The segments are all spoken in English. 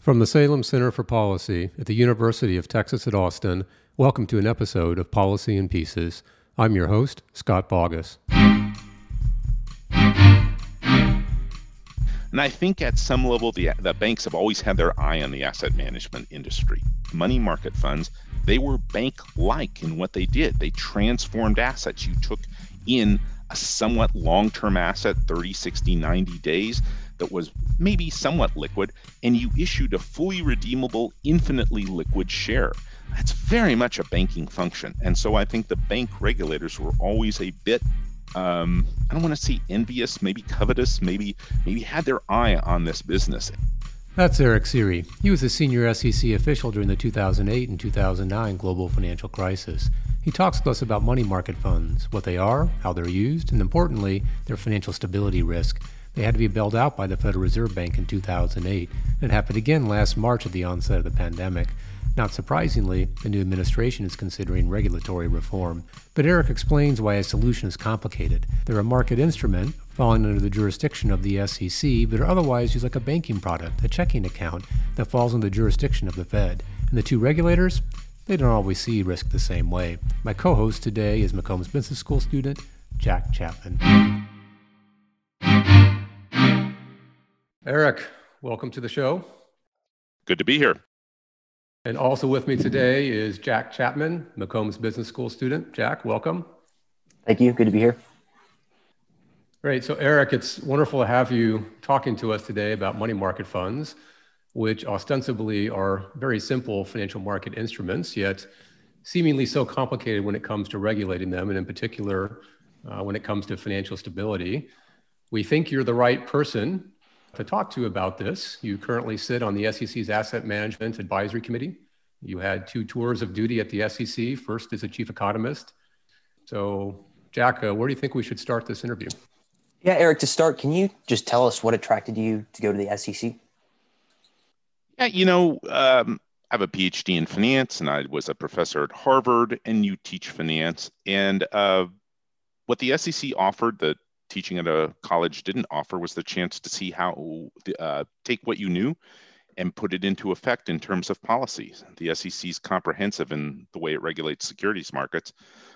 From the Salem Center for Policy at the University of Texas at Austin, welcome to an episode of Policy in Pieces. I'm your host, Scott Bogus. And I think at some level, the banks have always had their eye on the asset management industry. Money market funds, they were bank-like in what they did. They transformed assets. You took in a somewhat long-term asset, 30, 60, 90 days, that was maybe somewhat liquid, and you issued a fully redeemable, infinitely liquid share. That's very much a banking function. And so I think the bank regulators were always a bit, I don't want to say envious, maybe covetous, maybe had their eye on this business. That's Eric Sirri. He was a senior SEC official during the 2008 and 2009 global financial crisis. He talks with us about money market funds, what they are, how they're used, and importantly, their financial stability risk. They had to be bailed out by the Federal Reserve Bank in 2008, and it happened again last March at the onset of the pandemic. Not surprisingly, the new administration is considering regulatory reform. But Eric explains why a solution is complicated. They're a market instrument, falling under the jurisdiction of the SEC, but are otherwise used like a banking product, a checking account that falls under the jurisdiction of the Fed. And the two regulators, they don't always see risk the same way. My co-host today is McCombs Business School student, Jack Chapman. Eric, welcome to the show. Good to be here. And also with me today is Jack Chapman, McCombs Business School student. Jack, welcome. Thank you. Good to be here. Great. So Eric, it's wonderful to have you talking to us today about money market funds, which ostensibly are very simple financial market instruments, yet seemingly so complicated when it comes to regulating them, and in particular, when it comes to financial stability. We think you're the right person to talk to about this. You currently sit on the SEC's Asset Management Advisory Committee. You had two tours of duty at the SEC, first as a chief economist. So Jack, where do you think we should start this interview? Yeah, Eric, to start, can you just tell us what attracted you to go to the SEC? Yeah, I have a PhD in finance, and I was a professor at Harvard, and you teach finance. And what the SEC offered that teaching at a college didn't offer was the chance to see how, take what you knew and put it into effect in terms of policies. The SEC is comprehensive in the way it regulates securities markets.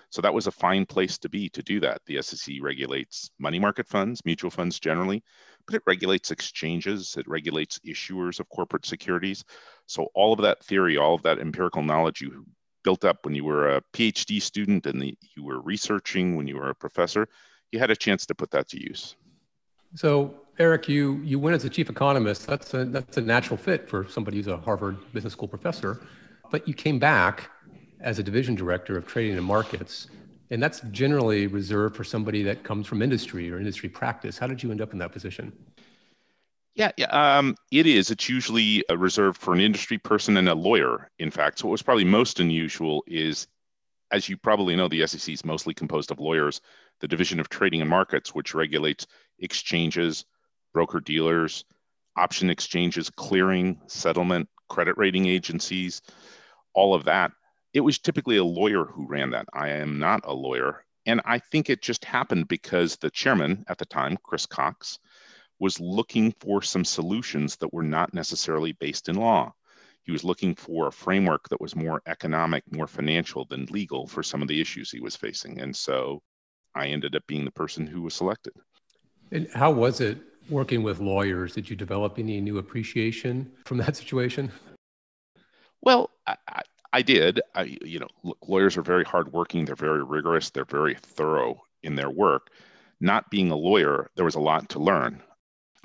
So that was a fine place to be to do that. The SEC regulates money market funds, mutual funds generally, but it regulates exchanges, it regulates issuers of corporate securities. So all of that theory, all of that empirical knowledge you built up when you were a PhD student and you were researching when you were a professor, you had a chance to put that to use. So Eric, you went as a chief economist. That's a natural fit for somebody who's a Harvard Business School professor, but you came back as a division director of trading and markets, and that's generally reserved for somebody that comes from industry or industry practice. How did you end up in that position? It is. It's usually reserved for an industry person and a lawyer, in fact. So what was probably most unusual is, as you probably know, the SEC is mostly composed of lawyers. The Division of Trading and Markets, which regulates exchanges, broker-dealers, option exchanges, clearing, settlement, credit rating agencies, all of that. It was typically a lawyer who ran that. I am not a lawyer. And I think it just happened because the chairman at the time, Chris Cox, was looking for some solutions that were not necessarily based in law. He was looking for a framework that was more economic, more financial than legal for some of the issues he was facing. And so I ended up being the person who was selected. And how was it working with lawyers? Did you develop any new appreciation from that situation? Well, I did. Look, lawyers are very hardworking. They're very rigorous. They're very thorough in their work. Not being a lawyer, there was a lot to learn.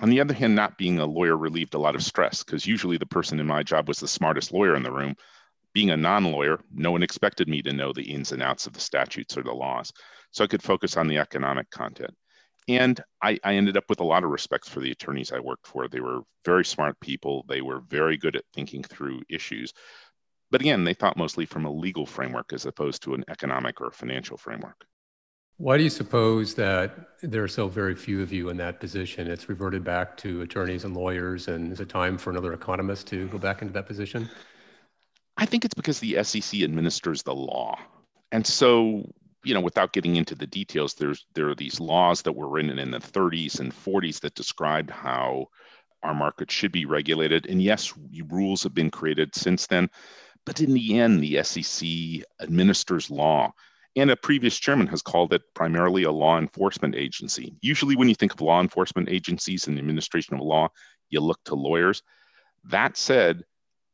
On the other hand, not being a lawyer relieved a lot of stress because usually the person in my job was the smartest lawyer in the room. Being a non-lawyer, no one expected me to know the ins and outs of the statutes or the laws. So I could focus on the economic content. And I ended up with a lot of respect for the attorneys I worked for. They were very smart people. They were very good at thinking through issues. But again, they thought mostly from a legal framework as opposed to an economic or financial framework. Why do you suppose that there are so very few of you in that position? It's reverted back to attorneys and lawyers, and is it time for another economist to go back into that position? I think it's because the SEC administers the law. And so, without getting into the details, there are these laws that were written in the 30s and 40s that described how our market should be regulated. And yes, rules have been created since then. But in the end, the SEC administers law. And a previous chairman has called it primarily a law enforcement agency. Usually when you think of law enforcement agencies and the administration of law, you look to lawyers. That said,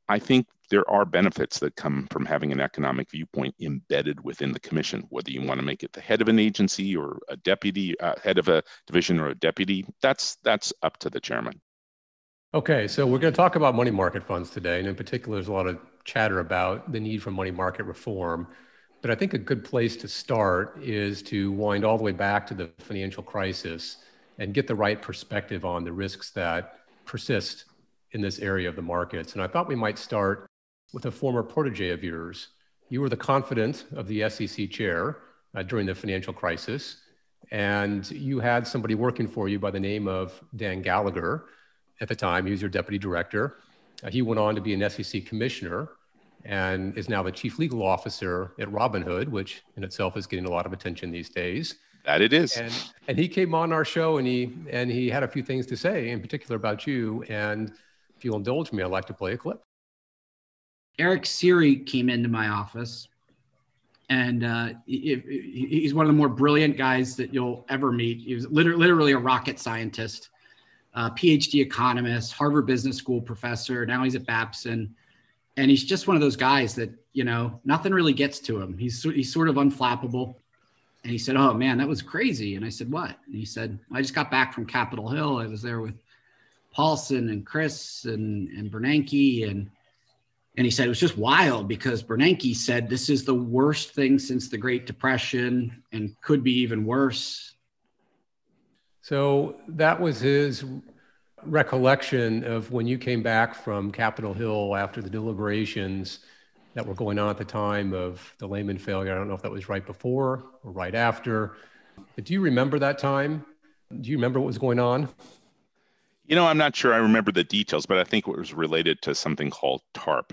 I think there are benefits that come from having an economic viewpoint embedded within the commission, whether you want to make it the head of an agency or a deputy, head of a division or a deputy, that's up to the chairman. Okay, so we're going to talk about money market funds today. And in particular, there's a lot of chatter about the need for money market reform. But I think a good place to start is to wind all the way back to the financial crisis and get the right perspective on the risks that persist in this area of the markets. And I thought we might start with a former protege of yours. You were the confidant of the SEC chair during the financial crisis, and you had somebody working for you by the name of Dan Gallagher. At the time, he was your deputy director. He went on to be an SEC commissioner and is now the chief legal officer at Robinhood, which in itself is getting a lot of attention these days. That it is. And he came on our show and he had a few things to say in particular about you. And if you'll indulge me, I'd like to play a clip. Eric Sirri came into my office, and he's one of the more brilliant guys that you'll ever meet. He was literally a rocket scientist, a PhD economist, Harvard Business School professor. Now he's at Babson. And he's just one of those guys that, you know, nothing really gets to him. He's sort of unflappable. And he said, "Oh man, that was crazy." And I said, "What?" And he said, "I just got back from Capitol Hill. I was there with Paulson and Chris and Bernanke." And he said, "It was just wild because Bernanke said, this is the worst thing since the Great Depression and could be even worse." So that was his recollection of when you came back from Capitol Hill after the deliberations that were going on at the time of the Lehman failure. I don't know if that was right before or right after, but do you remember that time? Do you remember what was going on? You know, I'm not sure I remember the details, but I think it was related to something called TARP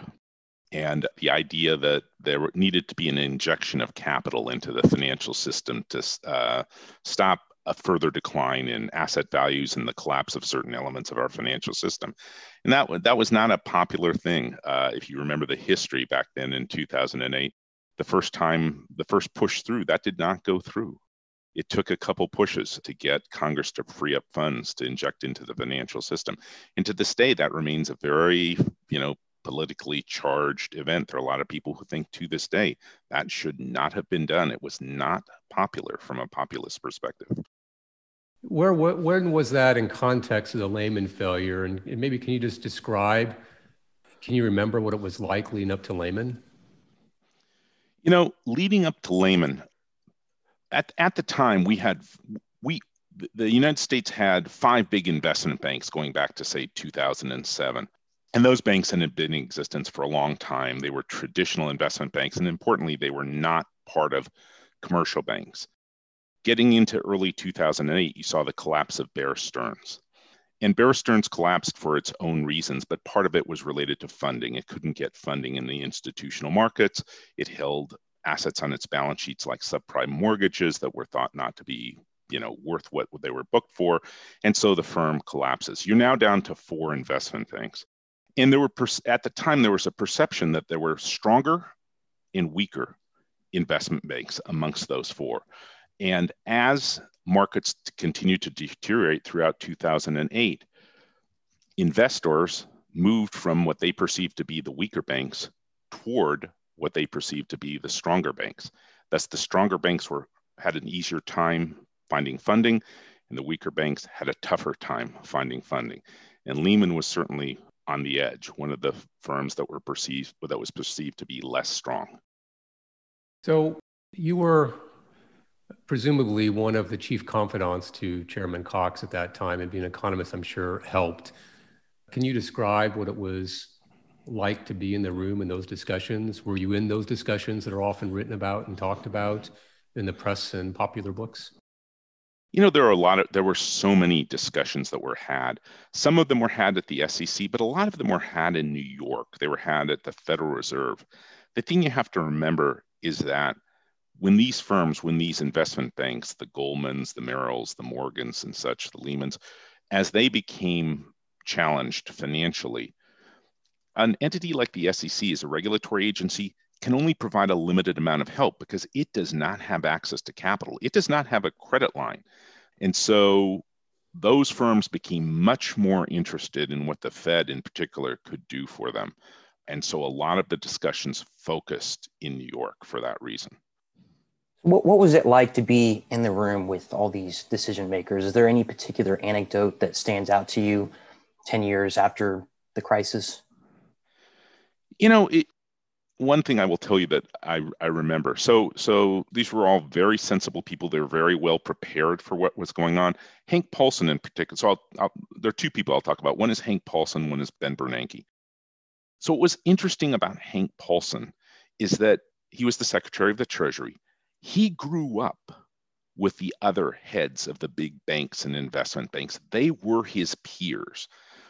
and the idea that there needed to be an injection of capital into the financial system to stop a further decline in asset values and the collapse of certain elements of our financial system. And that was not a popular thing. If you remember the history back then in 2008, the first push through, that did not go through. It took a couple pushes to get Congress to free up funds to inject into the financial system. And to this day, that remains a very, politically charged event. There are a lot of people who think to this day that should not have been done. It was not popular from a populist perspective. When was that in context of the Lehman failure? And maybe can you just describe, can you remember what it was like leading up to Lehman? You know, leading up to Lehman, at the time the United States had five big investment banks going back to say 2007. And those banks had been in existence for a long time. They were traditional investment banks, and importantly, they were not part of commercial banks. Getting into early 2008, you saw the collapse of Bear Stearns. And Bear Stearns collapsed for its own reasons, but part of it was related to funding. It couldn't get funding in the institutional markets. It held assets on its balance sheets like subprime mortgages that were thought not to be worth what they were booked for. And so the firm collapses. You're now down to four investment banks. And there were, at the time, there was a perception that there were stronger and weaker investment banks amongst those four. And as markets continued to deteriorate throughout 2008, investors moved from what they perceived to be the weaker banks toward what they perceived to be the stronger banks. Thus, the stronger banks had an easier time finding funding, and the weaker banks had a tougher time finding funding. And Lehman was certainly on the edge, one of the firms that was perceived to be less strong. So you were presumably one of the chief confidants to Chairman Cox at that time, and being an economist, I'm sure, helped. Can you describe what it was like to be in the room in those discussions? Were you in those discussions that are often written about and talked about in the press and popular books? You know, there were so many discussions that were had. Some of them were had at the SEC, but a lot of them were had in New York. They were had at the Federal Reserve. The thing you have to remember is that when these investment banks, the Goldmans, the Merrills, the Morgans and such, the Lehmans, as they became challenged financially. An entity like the SEC is a regulatory agency, can only provide a limited amount of help because it does not have access to capital. It does not have a credit line. And so those firms became much more interested in what the Fed in particular could do for them. And so a lot of the discussions focused in New York for that reason. What was it like to be in the room with all these decision makers? Is there any particular anecdote that stands out to you 10 years after the crisis? You know, one thing I will tell you that I remember. So these were all very sensible people. They were very well prepared for what was going on. Hank Paulson in particular. So there are two people I'll talk about. One is Hank Paulson, one is Ben Bernanke. So what was interesting about Hank Paulson is that he was the Secretary of the Treasury. He grew up with the other heads of the big banks and investment banks. They were his peers.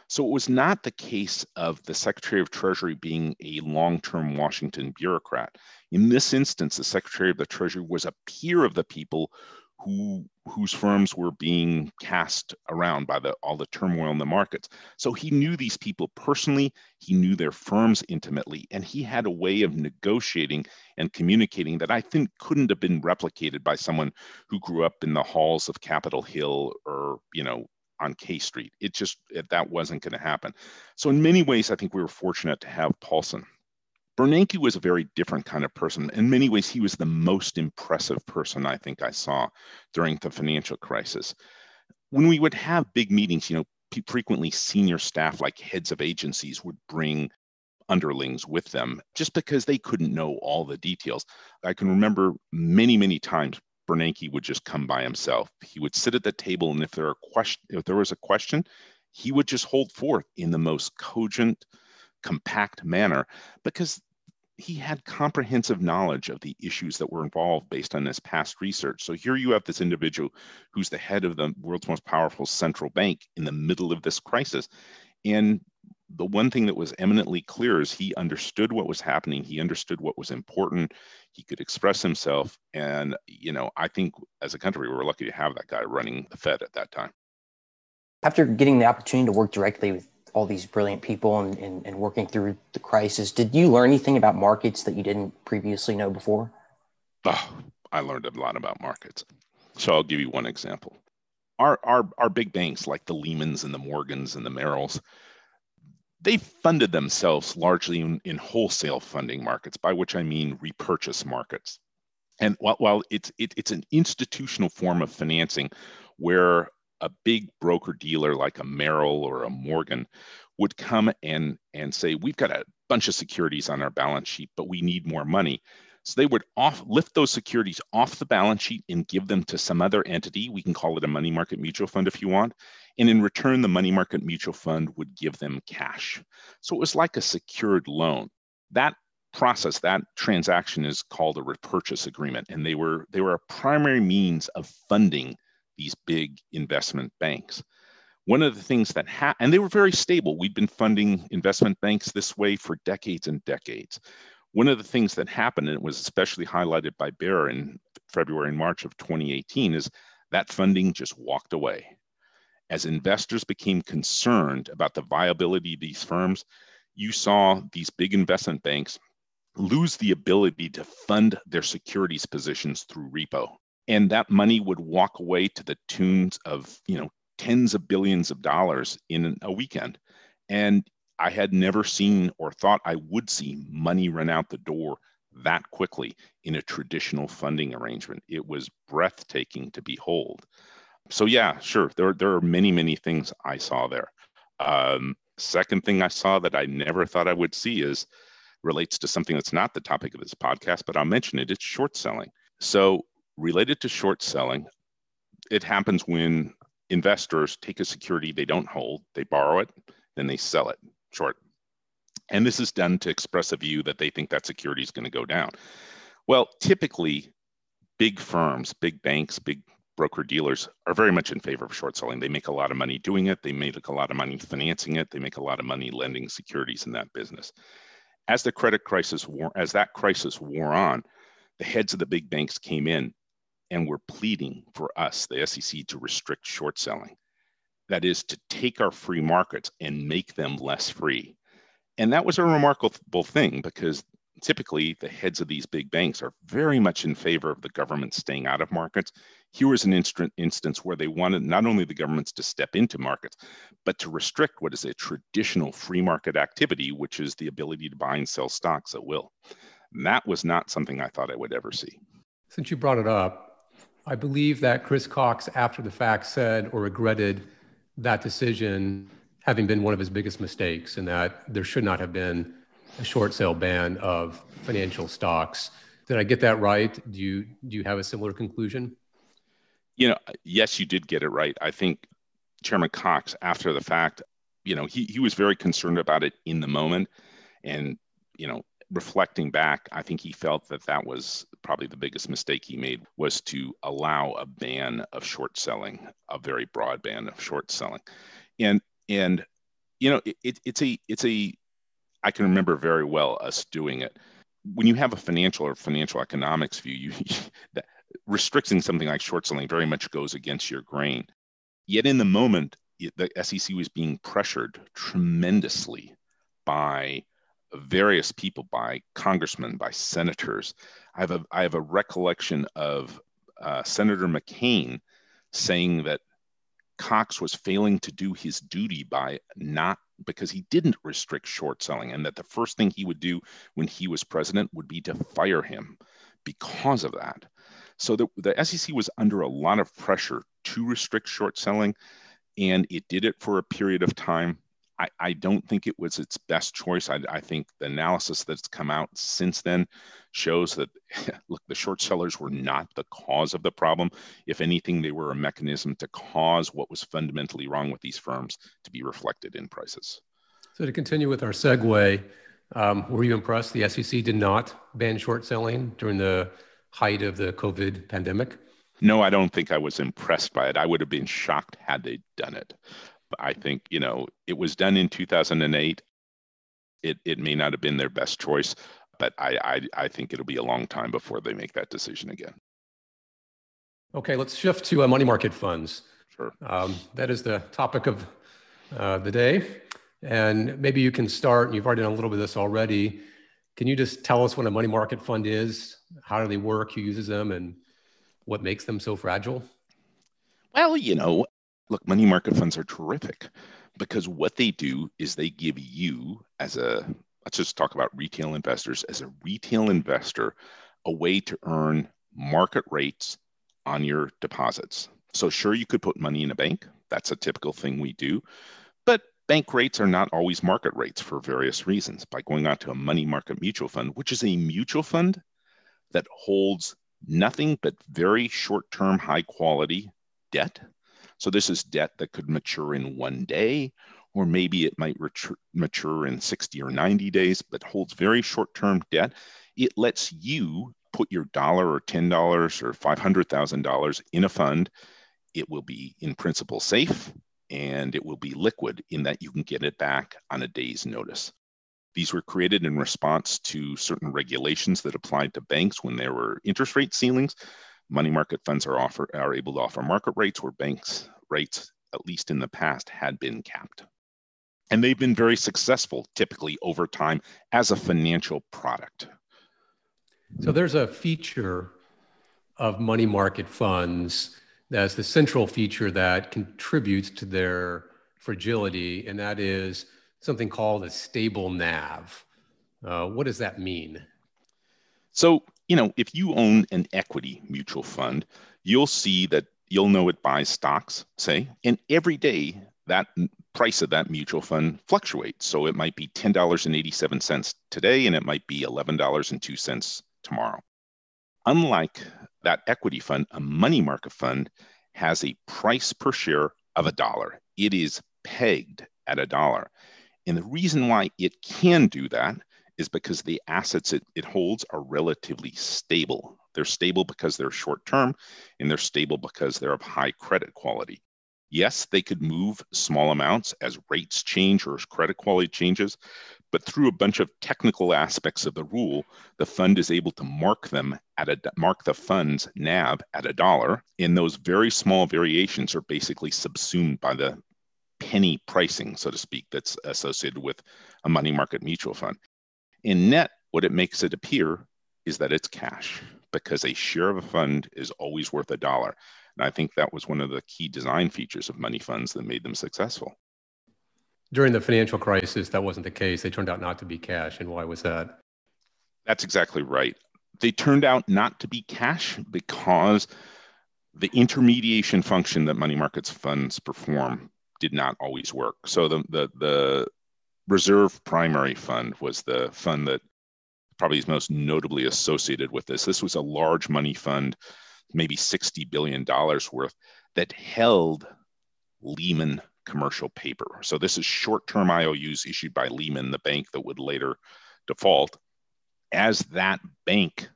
So it was not the case of the Secretary of Treasury being a long-term Washington bureaucrat. In this instance, the Secretary of the Treasury was a peer of the people whose firms were being cast around by all the turmoil in the markets. So he knew these people personally, he knew their firms intimately, and he had a way of negotiating and communicating that I think couldn't have been replicated by someone who grew up in the halls of Capitol Hill or, on K Street. That wasn't going to happen. So in many ways, I think we were fortunate to have Paulson. Bernanke was a very different kind of person. In many ways, he was the most impressive person I think I saw during the financial crisis. When we would have big meetings, frequently senior staff like heads of agencies would bring underlings with them just because they couldn't know all the details. I can remember many, many times Bernanke would just come by himself. He would sit at the table, and if there was a question, he would just hold forth in the most cogent, compact manner because he had comprehensive knowledge of the issues that were involved based on his past research. So here you have this individual who's the head of the world's most powerful central bank in the middle of this crisis. And the one thing that was eminently clear is he understood what was happening. He understood what was important. He could express himself. And, I think as a country, we were lucky to have that guy running the Fed at that time. After getting the opportunity to work directly with all these brilliant people and working through the crisis, did you learn anything about markets that you didn't previously know before? Oh, I learned a lot about markets. So I'll give you one example. Our big banks like the Lehmans and the Morgans and the Merrills, they funded themselves largely in wholesale funding markets, by which I mean repurchase markets. And while it's an institutional form of financing where a big broker dealer like a Merrill or a Morgan would come and say, we've got a bunch of securities on our balance sheet, but we need more money. So they would lift those securities off the balance sheet and give them to some other entity. We can call it a money market mutual fund if you want. And in return, the money market mutual fund would give them cash. So it was like a secured loan. That process, that transaction is called a repurchase agreement. And they were a primary means of funding these big investment banks. One of the things that and they were very stable. We'd been funding investment banks this way for decades and decades. One of the things that happened, and it was especially highlighted by Bear in February and March of 2018, is that funding just walked away. As investors became concerned about the viability of these firms, you saw these big investment banks lose the ability to fund their securities positions through repo. And that money would walk away to the tunes of, tens of billions of dollars in a weekend. And I had never seen or thought I would see money run out the door that quickly in a traditional funding arrangement. It was breathtaking to behold. So yeah, sure, there are many, many things I saw there. Second thing I saw that I never thought I would see relates to something that's not the topic of this podcast, but I'll mention it, it's short selling. So related to short selling, it happens when investors take a security they don't hold, they borrow it, then they sell it short. And this is done to express a view that they think that security is going to go down. Well, typically, big firms, big banks, big broker dealers are very much in favor of short selling. They make a lot of money doing it. They make a lot of money financing it. They make a lot of money lending securities in that business. As the credit crisis wore on, the heads of the big banks came in and were pleading for us, the SEC, to restrict short selling. That is to take our free markets and make them less free. And that was a remarkable thing because typically the heads of these big banks are very much in favor of the government staying out of markets. Here was an instance where they wanted not only the governments to step into markets, but to restrict what is a traditional free market activity, which is the ability to buy and sell stocks at will. And that was not something I thought I would ever see. Since you brought it up, I believe that Chris Cox, after the fact, said or regretted that decision having been one of his biggest mistakes, and that there should not have been a short sale ban of financial stocks. Did I get that right? Do you have a similar conclusion? You know, yes, you did get it right. I think Chairman Cox, after the fact, you know, he was very concerned about it in the moment. And, you know, reflecting back, I think he felt that that was probably the biggest mistake he made, was to allow a ban of short selling, a very broad ban of short selling. And you know, it's I can remember very well us doing it. When you have a financial or financial economics view, that restricting something like short selling very much goes against your grain. Yet in the moment, the SEC was being pressured tremendously by various people, by congressmen, by senators. I have a recollection of Senator McCain saying that Cox was failing to do his duty because he didn't restrict short selling, and that the first thing he would do when he was president would be to fire him because of that. So the SEC was under a lot of pressure to restrict short selling, and it did it for a period of time. I don't think it was its best choice. I think the analysis that's come out since then shows that, look, the short sellers were not the cause of the problem. If anything, they were a mechanism to cause what was fundamentally wrong with these firms to be reflected in prices. So to continue with our segue, were you impressed the SEC did not ban short selling during the height of the COVID pandemic? No, I don't think I was impressed by it. I would have been shocked had they done it. I think, you know, it was done in 2008. It may not have been their best choice, but I think it'll be a long time before they make that decision again. Okay, let's shift to money market funds. Sure. That is the topic of the day. And maybe you can start, you've already done a little bit of this already. Can you just tell us what a money market fund is? How do they work? Who uses them? And what makes them so fragile? Well, you know, look, money market funds are terrific because what they do is they give you, let's just talk about retail investors, as a retail investor, a way to earn market rates on your deposits. So sure, you could put money in a bank. That's a typical thing we do. But bank rates are not always market rates for various reasons. By going out to a money market mutual fund, which is a mutual fund that holds nothing but very short-term, high-quality debt. So this is debt that could mature in one day, or maybe it might mature in 60 or 90 days, but holds very short-term debt. It lets you put your $1 or $10 or $500,000 in a fund. It will be in principle safe, and it will be liquid in that you can get it back on a day's notice. These were created in response to certain regulations that applied to banks when there were interest rate ceilings. Money market funds are able to offer market rates where banks' rates, at least in the past, had been capped. And they've been very successful, typically over time, as a financial product. So there's a feature of money market funds that's the central feature that contributes to their fragility, and that is something called a stable NAV. What does that mean? So, you know, if you own an equity mutual fund, you'll see that you'll know it buys stocks, say, and every day that price of that mutual fund fluctuates. So it might be $10.87 today, and it might be $11.02 tomorrow. Unlike that equity fund, a money market fund has a price per share of $1. It is pegged at $1. And the reason why it can do that is because the assets it holds are relatively stable. They're stable because they're short-term, and they're stable because they're of high credit quality. Yes, they could move small amounts as rates change or as credit quality changes, but through a bunch of technical aspects of the rule, the fund is able to mark the fund's NAV at $1, and those very small variations are basically subsumed by the penny pricing, so to speak, that's associated with a money market mutual fund. In net, what it makes it appear is that it's cash, because a share of a fund is always worth $1. And I think that was one of the key design features of money funds that made them successful. During the financial crisis, that wasn't the case. They turned out not to be cash. And why was that? That's exactly right. They turned out not to be cash because the intermediation function that money markets funds perform did not always work. So the Reserve Primary Fund was the fund that probably is most notably associated with this. This was a large money fund, maybe $60 billion worth, that held Lehman commercial paper. So this is short-term IOUs issued by Lehman, the bank that would later default. As that bank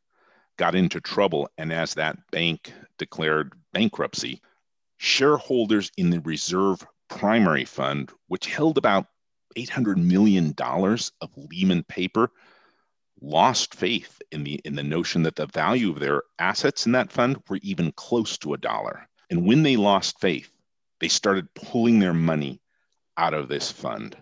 got into trouble and as that bank declared bankruptcy, shareholders in the Reserve Primary Fund, which held about $800 million of Lehman paper, lost faith in the notion that the value of their assets in that fund were even close to $1. And when they lost faith, they started pulling their money out of this fund.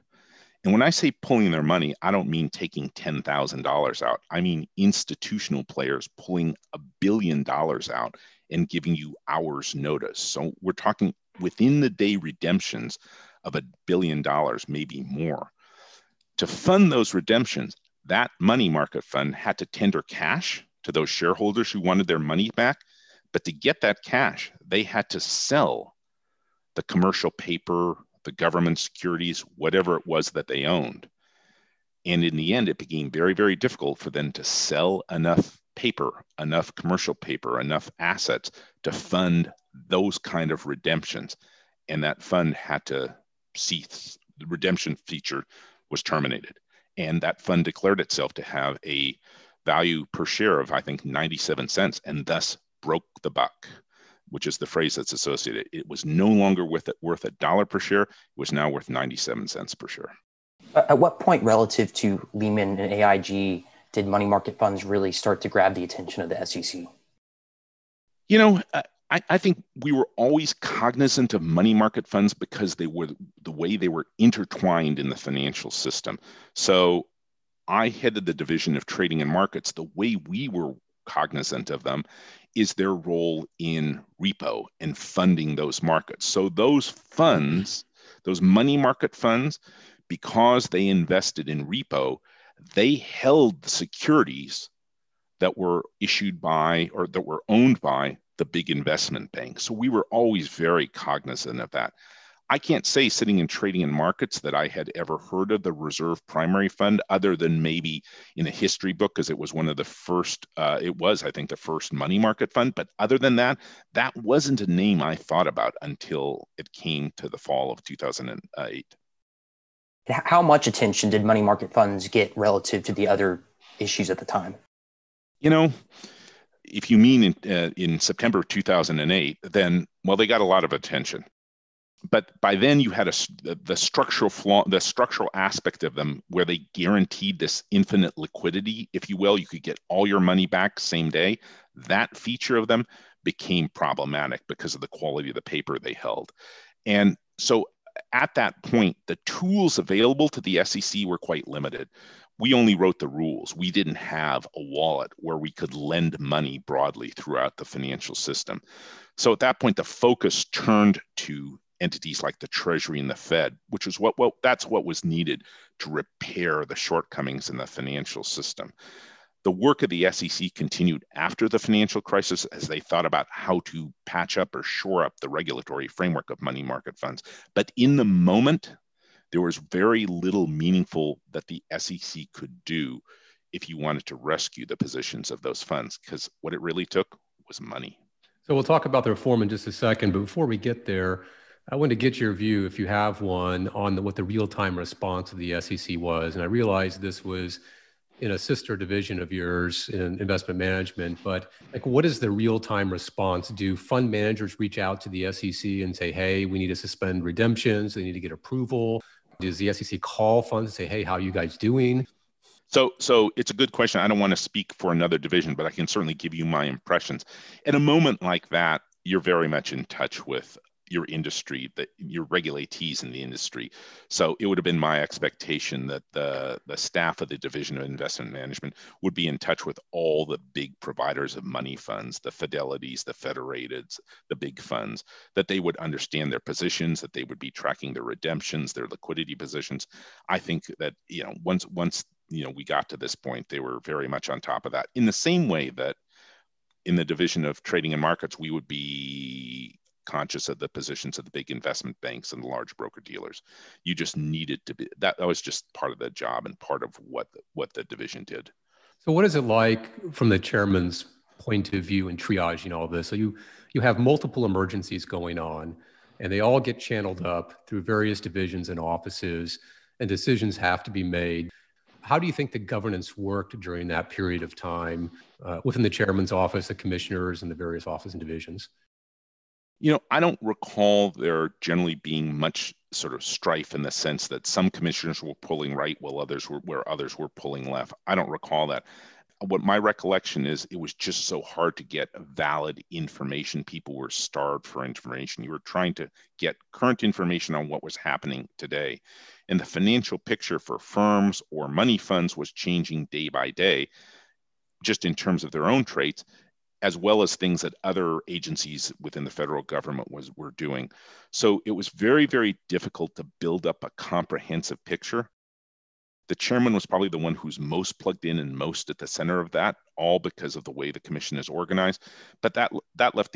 And when I say pulling their money, I don't mean taking $10,000 out. I mean institutional players pulling $1 billion out and giving you hours notice. So we're talking within the day redemptions of $1 billion, maybe more. To fund those redemptions, that money market fund had to tender cash to those shareholders who wanted their money back. But to get that cash, they had to sell the commercial paper, the government securities, whatever it was that they owned. And in the end, it became very, very difficult for them to sell enough paper, enough commercial paper, enough assets to fund those kind of redemptions. And that fund had to cease. The redemption feature was terminated. And that fund declared itself to have a value per share of, I think, 97 cents, and thus broke the buck, which is the phrase that's associated. It was no longer worth $1 per share. It was now worth 97 cents per share. At what point relative to Lehman and AIG did money market funds really start to grab the attention of the SEC? You know, I think we were always cognizant of money market funds because they were the way they were intertwined in the financial system. So I headed the division of trading and markets. The way we were cognizant of them is their role in repo and funding those markets. So those funds, those money market funds, because they invested in repo, they held the securities that were issued by or that were owned by the big investment bank. So we were always very cognizant of that. I can't say sitting in trading and markets that I had ever heard of the Reserve Primary Fund other than maybe in a history book, because it was one of the first, the first money market fund. But other than that, that wasn't a name I thought about until it came to the fall of 2008. How much attention did money market funds get relative to the other issues at the time? You know, if you mean in September 2008, then, well, they got a lot of attention. But by then you had the structural flaw, the structural aspect of them where they guaranteed this infinite liquidity, if you will. You could get all your money back same day. That feature of them became problematic because of the quality of the paper they held. And so at that point, the tools available to the SEC were quite limited. We only wrote the rules. We didn't have a wallet where we could lend money broadly throughout the financial system. So at that point, the focus turned to entities like the Treasury and the Fed, which was that's what was needed to repair the shortcomings in the financial system. The work of the SEC continued after the financial crisis as they thought about how to patch up or shore up the regulatory framework of money market funds. But in the moment, there was very little meaningful that the SEC could do if you wanted to rescue the positions of those funds, because what it really took was money. So we'll talk about the reform in just a second, but before we get there, I want to get your view, if you have one, on what the real-time response of the SEC was. And I realize this was in a sister division of yours in investment management, but like, what is the real-time response? Do fund managers reach out to the SEC and say, hey, we need to suspend redemptions, they need to get approval? Does the SEC call funds and say, hey, how are you guys doing? So it's a good question. I don't want to speak for another division, but I can certainly give you my impressions. At a moment like that, you're very much in touch with your industry, that your regulatees in the industry. So it would have been my expectation that the staff of the Division of Investment Management would be in touch with all the big providers of money funds, the Fidelities, the Federateds, the big funds, that they would understand their positions, that they would be tracking their redemptions, their liquidity positions. I think that, you know, once you know, we got to this point, they were very much on top of that, in the same way that in the Division of Trading and Markets, we would be conscious of the positions of the big investment banks and the large broker dealers. You just needed to be, that was just part of the job and part of what the division did. So what is it like from the chairman's point of view in triaging all this? So you have multiple emergencies going on and they all get channeled up through various divisions and offices, and decisions have to be made. How do you think the governance worked during that period of time within the chairman's office, the commissioners, and the various offices and divisions? You know, I don't recall there generally being much sort of strife, in the sense that some commissioners were pulling right while others were, where others were pulling left. I don't recall that. What my recollection is, it was just so hard to get valid information. People were starved for information. You were trying to get current information on what was happening today. And the financial picture for firms or money funds was changing day by day, just in terms of their own traits, as well as things that other agencies within the federal government were doing. So it was very, very difficult to build up a comprehensive picture. The chairman was probably the one who's most plugged in and most at the center of that, all because of the way the commission is organized. But that left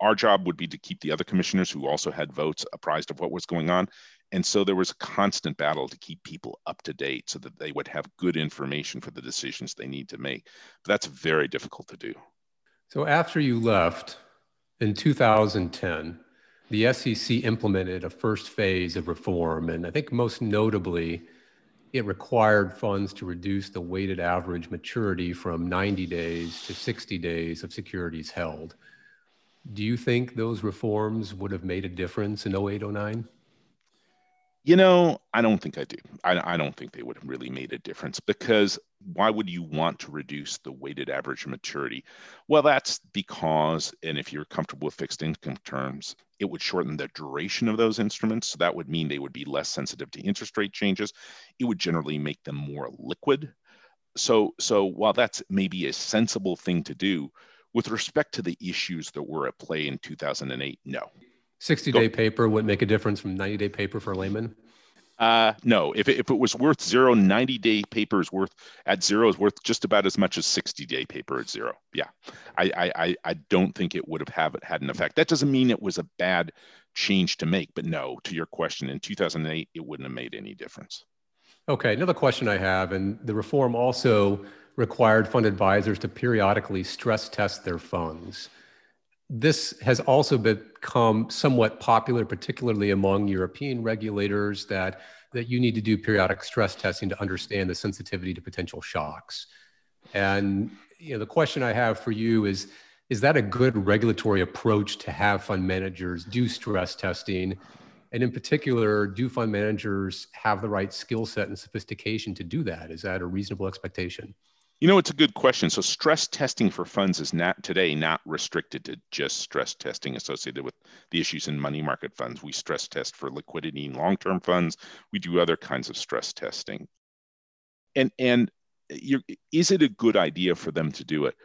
our job would be to keep the other commissioners, who also had votes, apprised of what was going on. And so there was a constant battle to keep people up to date so that they would have good information for the decisions they need to make. But that's very difficult to do. So after you left in 2010, the SEC implemented a first phase of reform. And I think most notably, it required funds to reduce the weighted average maturity from 90 days to 60 days of securities held. Do you think those reforms would have made a difference in 08, 09? You know, I don't think I do. I don't think they would have really made a difference, because why would you want to reduce the weighted average maturity? Well, that's because, and if you're comfortable with fixed income terms, it would shorten the duration of those instruments. So that would mean they would be less sensitive to interest rate changes. It would generally make them more liquid. So while that's maybe a sensible thing to do, with respect to the issues that were at play in 2008, no. 60-day paper wouldn't make a difference from 90-day paper for a layman? No. If it was worth zero, 90-day paper is worth at zero is worth just about as much as 60-day paper at zero. Yeah, I don't think it would have had an effect. That doesn't mean it was a bad change to make, but no, to your question, in 2008, it wouldn't have made any difference. Okay, another question I have, and the reform also required fund advisors to periodically stress test their funds. This has also become somewhat popular, particularly among European regulators, that you need to do periodic stress testing to understand the sensitivity to potential shocks. And you know, the question I have for you is that a good regulatory approach to have fund managers do stress testing? And in particular, do fund managers have the right skill set and sophistication to do that? Is that a reasonable expectation? You know, it's a good question. So stress testing for funds is not restricted to just stress testing associated with the issues in money market funds. We stress test for liquidity in long-term funds. We do other kinds of stress testing. And is it a good idea for them to do it?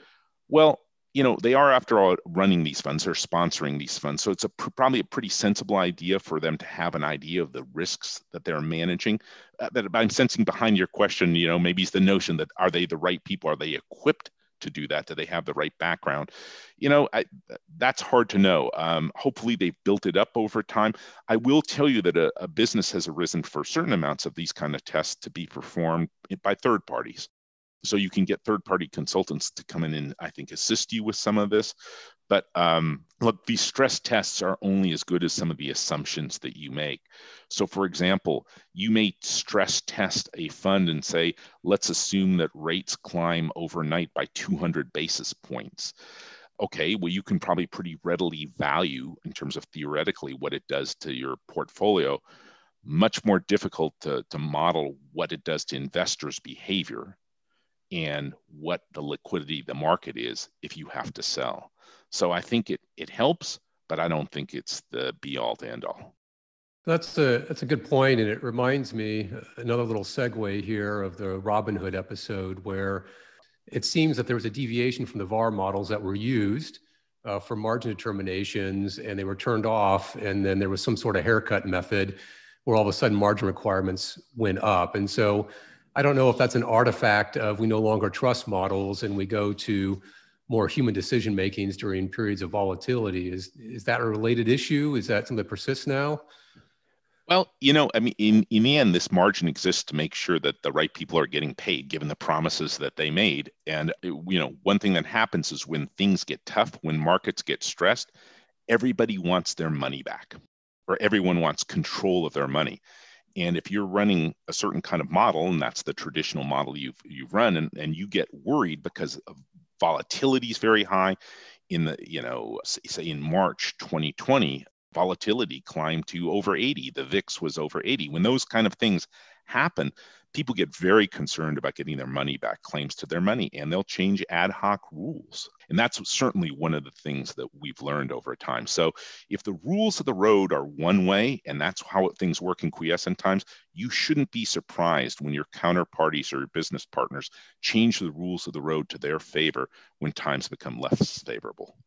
Well, you know, they are, after all, running these funds or sponsoring these funds. So it's probably a pretty sensible idea for them to have an idea of the risks that they're managing. That I'm sensing behind your question, you know, maybe it's the notion that, are they the right people? Are they equipped to do that? Do they have the right background? You know, that's hard to know. Hopefully they've built it up over time. I will tell you that a business has arisen for certain amounts of these kind of tests to be performed by third parties. So you can get third-party consultants to come in and, I think, assist you with some of this. But look, these stress tests are only as good as some of the assumptions that you make. So for example, you may stress test a fund and say, let's assume that rates climb overnight by 200 basis points. Okay, well, you can probably pretty readily value, in terms of theoretically, what it does to your portfolio. Much more difficult to model what it does to investors' behavior and what the liquidity of the market is if you have to sell. So I think it helps, but I don't think it's the be all to end all. That's a good point, and it reminds me, another little segue here, of the Robinhood episode where it seems that there was a deviation from the VaR models that were used for margin determinations, and they were turned off, and then there was some sort of haircut method where all of a sudden margin requirements went up. And so I don't know if that's an artifact of we no longer trust models and we go to more human decision makings during periods of volatility. Is that a related issue? Is that something that persists now? Well, you know, I mean, in the end, this margin exists to make sure that the right people are getting paid, given the promises that they made. And, you know, one thing that happens is when things get tough, when markets get stressed, everybody wants their money back, or everyone wants control of their money. And if you're running a certain kind of model, and that's the traditional model you've run, and you get worried because volatility is very high, in the, you know, say in March 2020, volatility climbed to over 80. The VIX was over 80. When those kind of things happen, people get very concerned about getting their money back, claims to their money, and they'll change ad hoc rules. And that's certainly one of the things that we've learned over time. So if the rules of the road are one way, and that's how things work in quiescent times, you shouldn't be surprised when your counterparties or your business partners change the rules of the road to their favor when times become less favorable.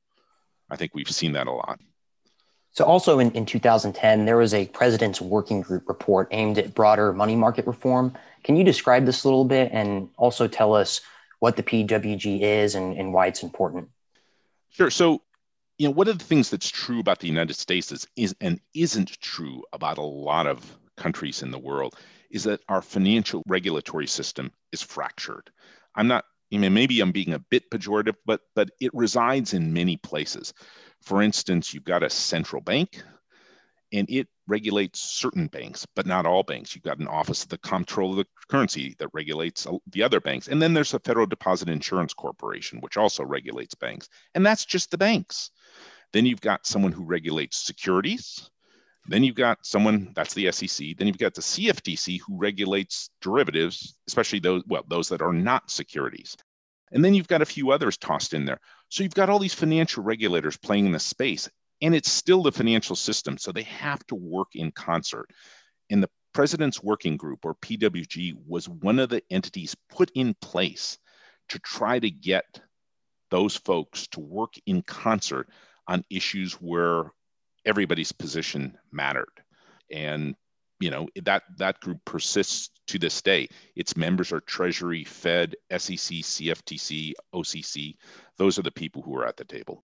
I think we've seen that a lot. So also in 2010, there was a President's Working Group report aimed at broader money market reform. Can you describe this a little bit and also tell us what the PWG is and why it's important? Sure. So, you know, one of the things that's true about the United States is and isn't true about a lot of countries in the world is that our financial regulatory system is fractured. Maybe I'm being a bit pejorative, but it resides in many places. For instance, you've got a central bank, and it regulates certain banks, but not all banks. You've got an Office of the Comptroller of the Currency that regulates the other banks. And then there's a Federal Deposit Insurance Corporation, which also regulates banks. And that's just the banks. Then you've got someone who regulates securities. Then you've got someone, that's the SEC. Then you've got the CFTC, who regulates derivatives, especially those that are not securities. And then you've got a few others tossed in there. So you've got all these financial regulators playing in the space, and it's still the financial system. So they have to work in concert. And the President's Working Group, or PWG, was one of the entities put in place to try to get those folks to work in concert on issues where everybody's position mattered. And, you know, that group persists to this day. Its members are Treasury, Fed, SEC, CFTC, OCC. Those are the people who are at the table.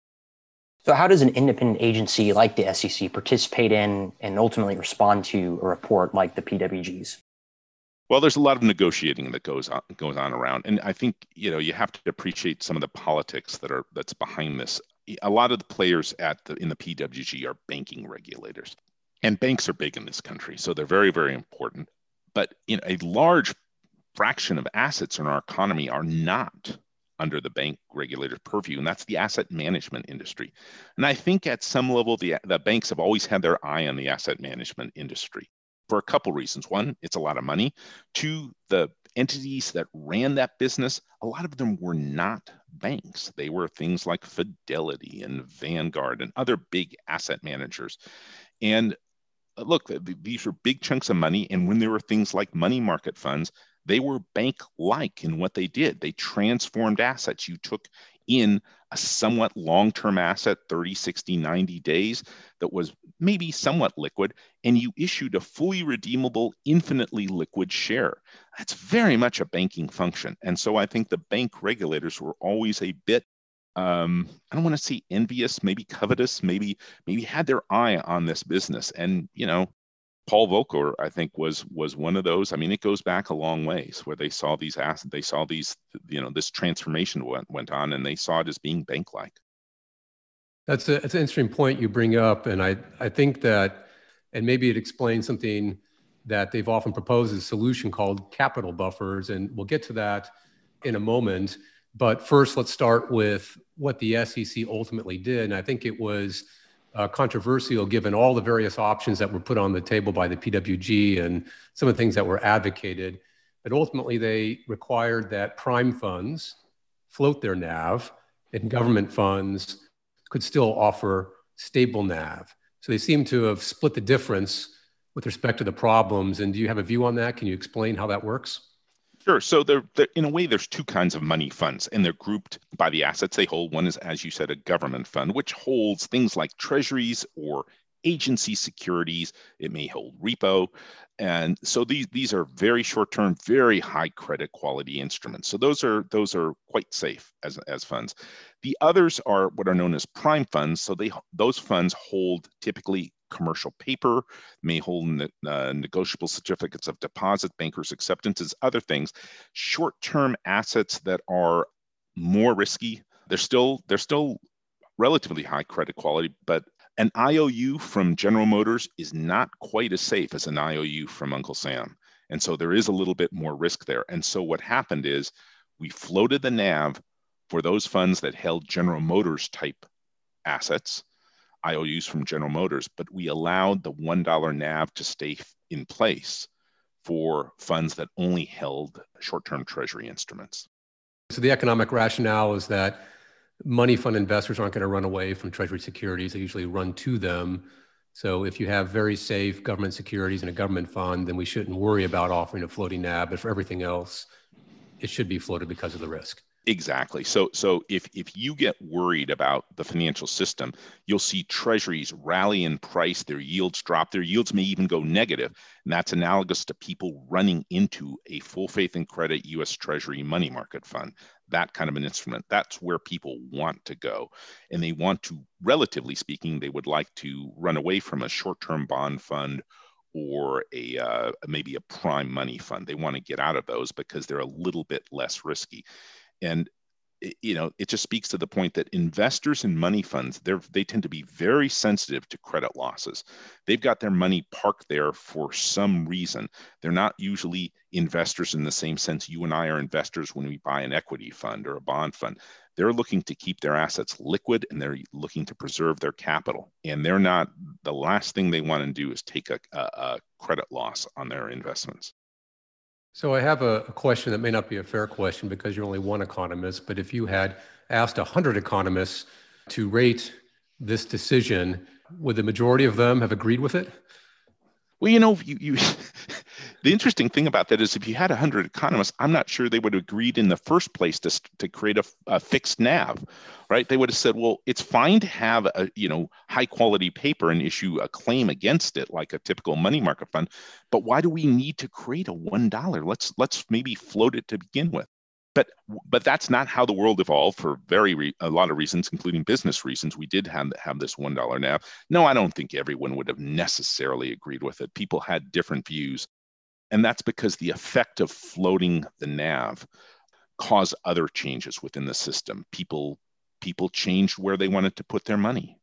So how does an independent agency like the SEC participate in and ultimately respond to a report like the PWG's? Well, there's a lot of negotiating that goes on around. And I think, you know, you have to appreciate some of the politics that's behind this. A lot of the players in the PWG are banking regulators. And banks are big in this country, so they're very, very important. But, you know, a large fraction of assets in our economy are not under the bank regulator's purview, and that's the asset management industry. And I think at some level, the banks have always had their eye on the asset management industry for a couple reasons. One, it's a lot of money. Two, the entities that ran that business, a lot of them were not banks. They were things like Fidelity and Vanguard and other big asset managers. And look, these were big chunks of money. And when there were things like money market funds, they were bank-like in what they did. They transformed assets. You took in a somewhat long-term asset, 30, 60, 90 days, that was maybe somewhat liquid, and you issued a fully redeemable, infinitely liquid share. That's very much a banking function. And so I think the bank regulators were always a bit, I don't want to say envious, maybe covetous, maybe had their eye on this business. And, you know, Paul Volcker, I think, was one of those. I mean, it goes back a long ways where they saw these assets, they saw these, you know, this transformation went on, and they saw it as being bank-like. That's an interesting point you bring up. And I think that, and maybe it explains something that they've often proposed as a solution called capital buffers. And we'll get to that in a moment. But first, let's start with what the SEC ultimately did. And I think it was controversial given all the various options that were put on the table by the PWG and some of the things that were advocated. But ultimately, they required that prime funds float their NAV and government funds could still offer stable NAV. So they seem to have split the difference with respect to the problems. And do you have a view on that? Can you explain how that works? Sure. So in a way, there's two kinds of money funds, and they're grouped by the assets they hold. One is, as you said, a government fund, which holds things like treasuries or agency securities. It may hold repo. And so these are very short-term, very high credit quality instruments. So those are quite safe as funds. The others are what are known as prime funds. So those funds hold typically commercial paper, may hold negotiable certificates of deposit, bankers' acceptances, other things, short-term assets that are more risky. They're still relatively high credit quality, but an IOU from General Motors is not quite as safe as an IOU from Uncle Sam. And so there is a little bit more risk there. And so what happened is we floated the NAV for those funds that held General Motors type assets, IOUs from General Motors, but we allowed the $1 NAV to stay in place for funds that only held short-term treasury instruments. So the economic rationale is that money fund investors aren't going to run away from treasury securities. They usually run to them. So if you have very safe government securities in a government fund, then we shouldn't worry about offering a floating NAV. But for everything else, it should be floated because of the risk. Exactly. So if you get worried about the financial system, you'll see treasuries rally in price, their yields drop, their yields may even go negative. And that's analogous to people running into a full faith and credit U.S. Treasury money market fund, that kind of an instrument. That's where people want to go. And they want to, relatively speaking, they would like to run away from a short-term bond fund or maybe a prime money fund. They want to get out of those because they're a little bit less risky. And it just speaks to the point that investors in money funds, they tend to be very sensitive to credit losses. They've got their money parked there for some reason. They're not usually investors in the same sense you and I are investors when we buy an equity fund or a bond fund. They're looking to keep their assets liquid, and they're looking to preserve their capital. And the last thing they want to do is take a credit loss on their investments. So I have a question that may not be a fair question because you're only one economist, but if you had asked 100 economists to rate this decision, would the majority of them have agreed with it? Well, the interesting thing about that is if you had 100 economists, I'm not sure they would have agreed in the first place to create a fixed NAV, right? They would have said, well, it's fine to have a high quality paper and issue a claim against it like a typical money market fund, but why do we need to create a $1? Let's maybe float it to begin with. But that's not how the world evolved for a lot of reasons, including business reasons. We did have this $1 NAV. No, I don't think everyone would have necessarily agreed with it. People had different views. And that's because the effect of floating the NAV caused other changes within the system. People changed where they wanted to put their money.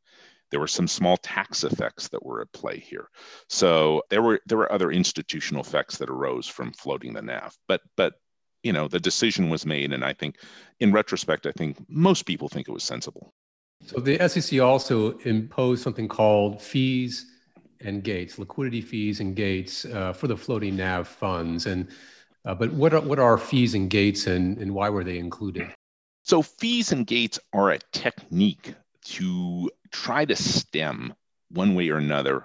There were some small tax effects that were at play here. So there were other institutional effects that arose from floating the NAV. But the decision was made, and I think, in retrospect, most people think it was sensible. So the SEC also imposed something called fees and gates, liquidity fees and gates for the floating NAV funds. But what are fees and gates, and why were they included? So fees and gates are a technique to try to stem one way or another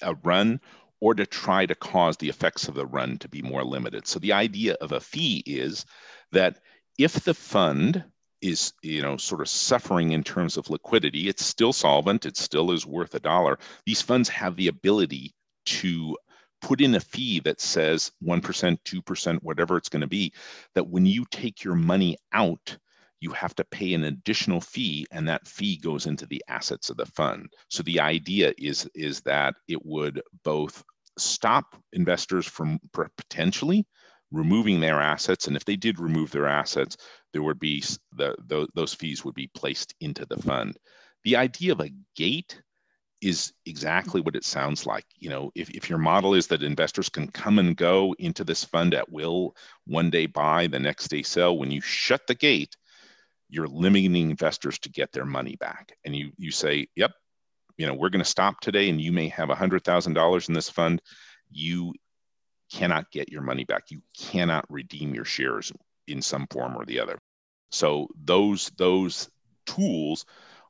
a run, or to try to cause the effects of the run to be more limited. So the idea of a fee is that if the fund is, sort of suffering in terms of liquidity, it's still solvent, it still is worth $1. These funds have the ability to put in a fee that says 1%, 2%, whatever it's going to be, that when you take your money out, you have to pay an additional fee, and that fee goes into the assets of the fund. So the idea is that it would both stop investors from potentially removing their assets, and if they did remove their assets, there would be those fees would be placed into the fund. The idea of a gate is exactly what it sounds like. If your model is that investors can come and go into this fund at will, one day buy, the next day sell, when you shut the gate, you're limiting investors to get their money back. And you say, yep, we're going to stop today, and you may have $100,000 in this fund. You cannot get your money back. You cannot redeem your shares in some form or the other. So those tools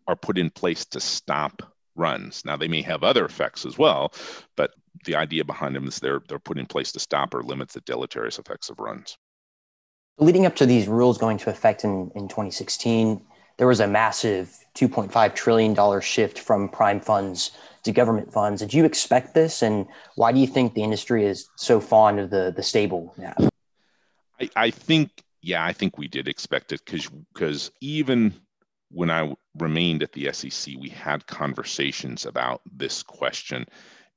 are put in place to stop runs. Now, they may have other effects as well, but the idea behind them is they're put in place to stop or limit the deleterious effects of runs. Leading up to these rules going to effect in 2016, there was a massive $2.5 trillion shift from prime funds to government funds. Did you expect this? And why do you think the industry is so fond of the stable now? I think we did expect it because even when I remained at the SEC, we had conversations about this question.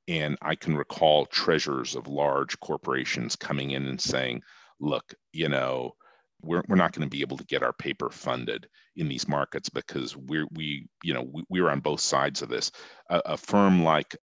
And I can recall treasurers of large corporations coming in and saying, look, you know, we're not going to be able to get our paper funded in these markets because we're on both sides of this. A firm like,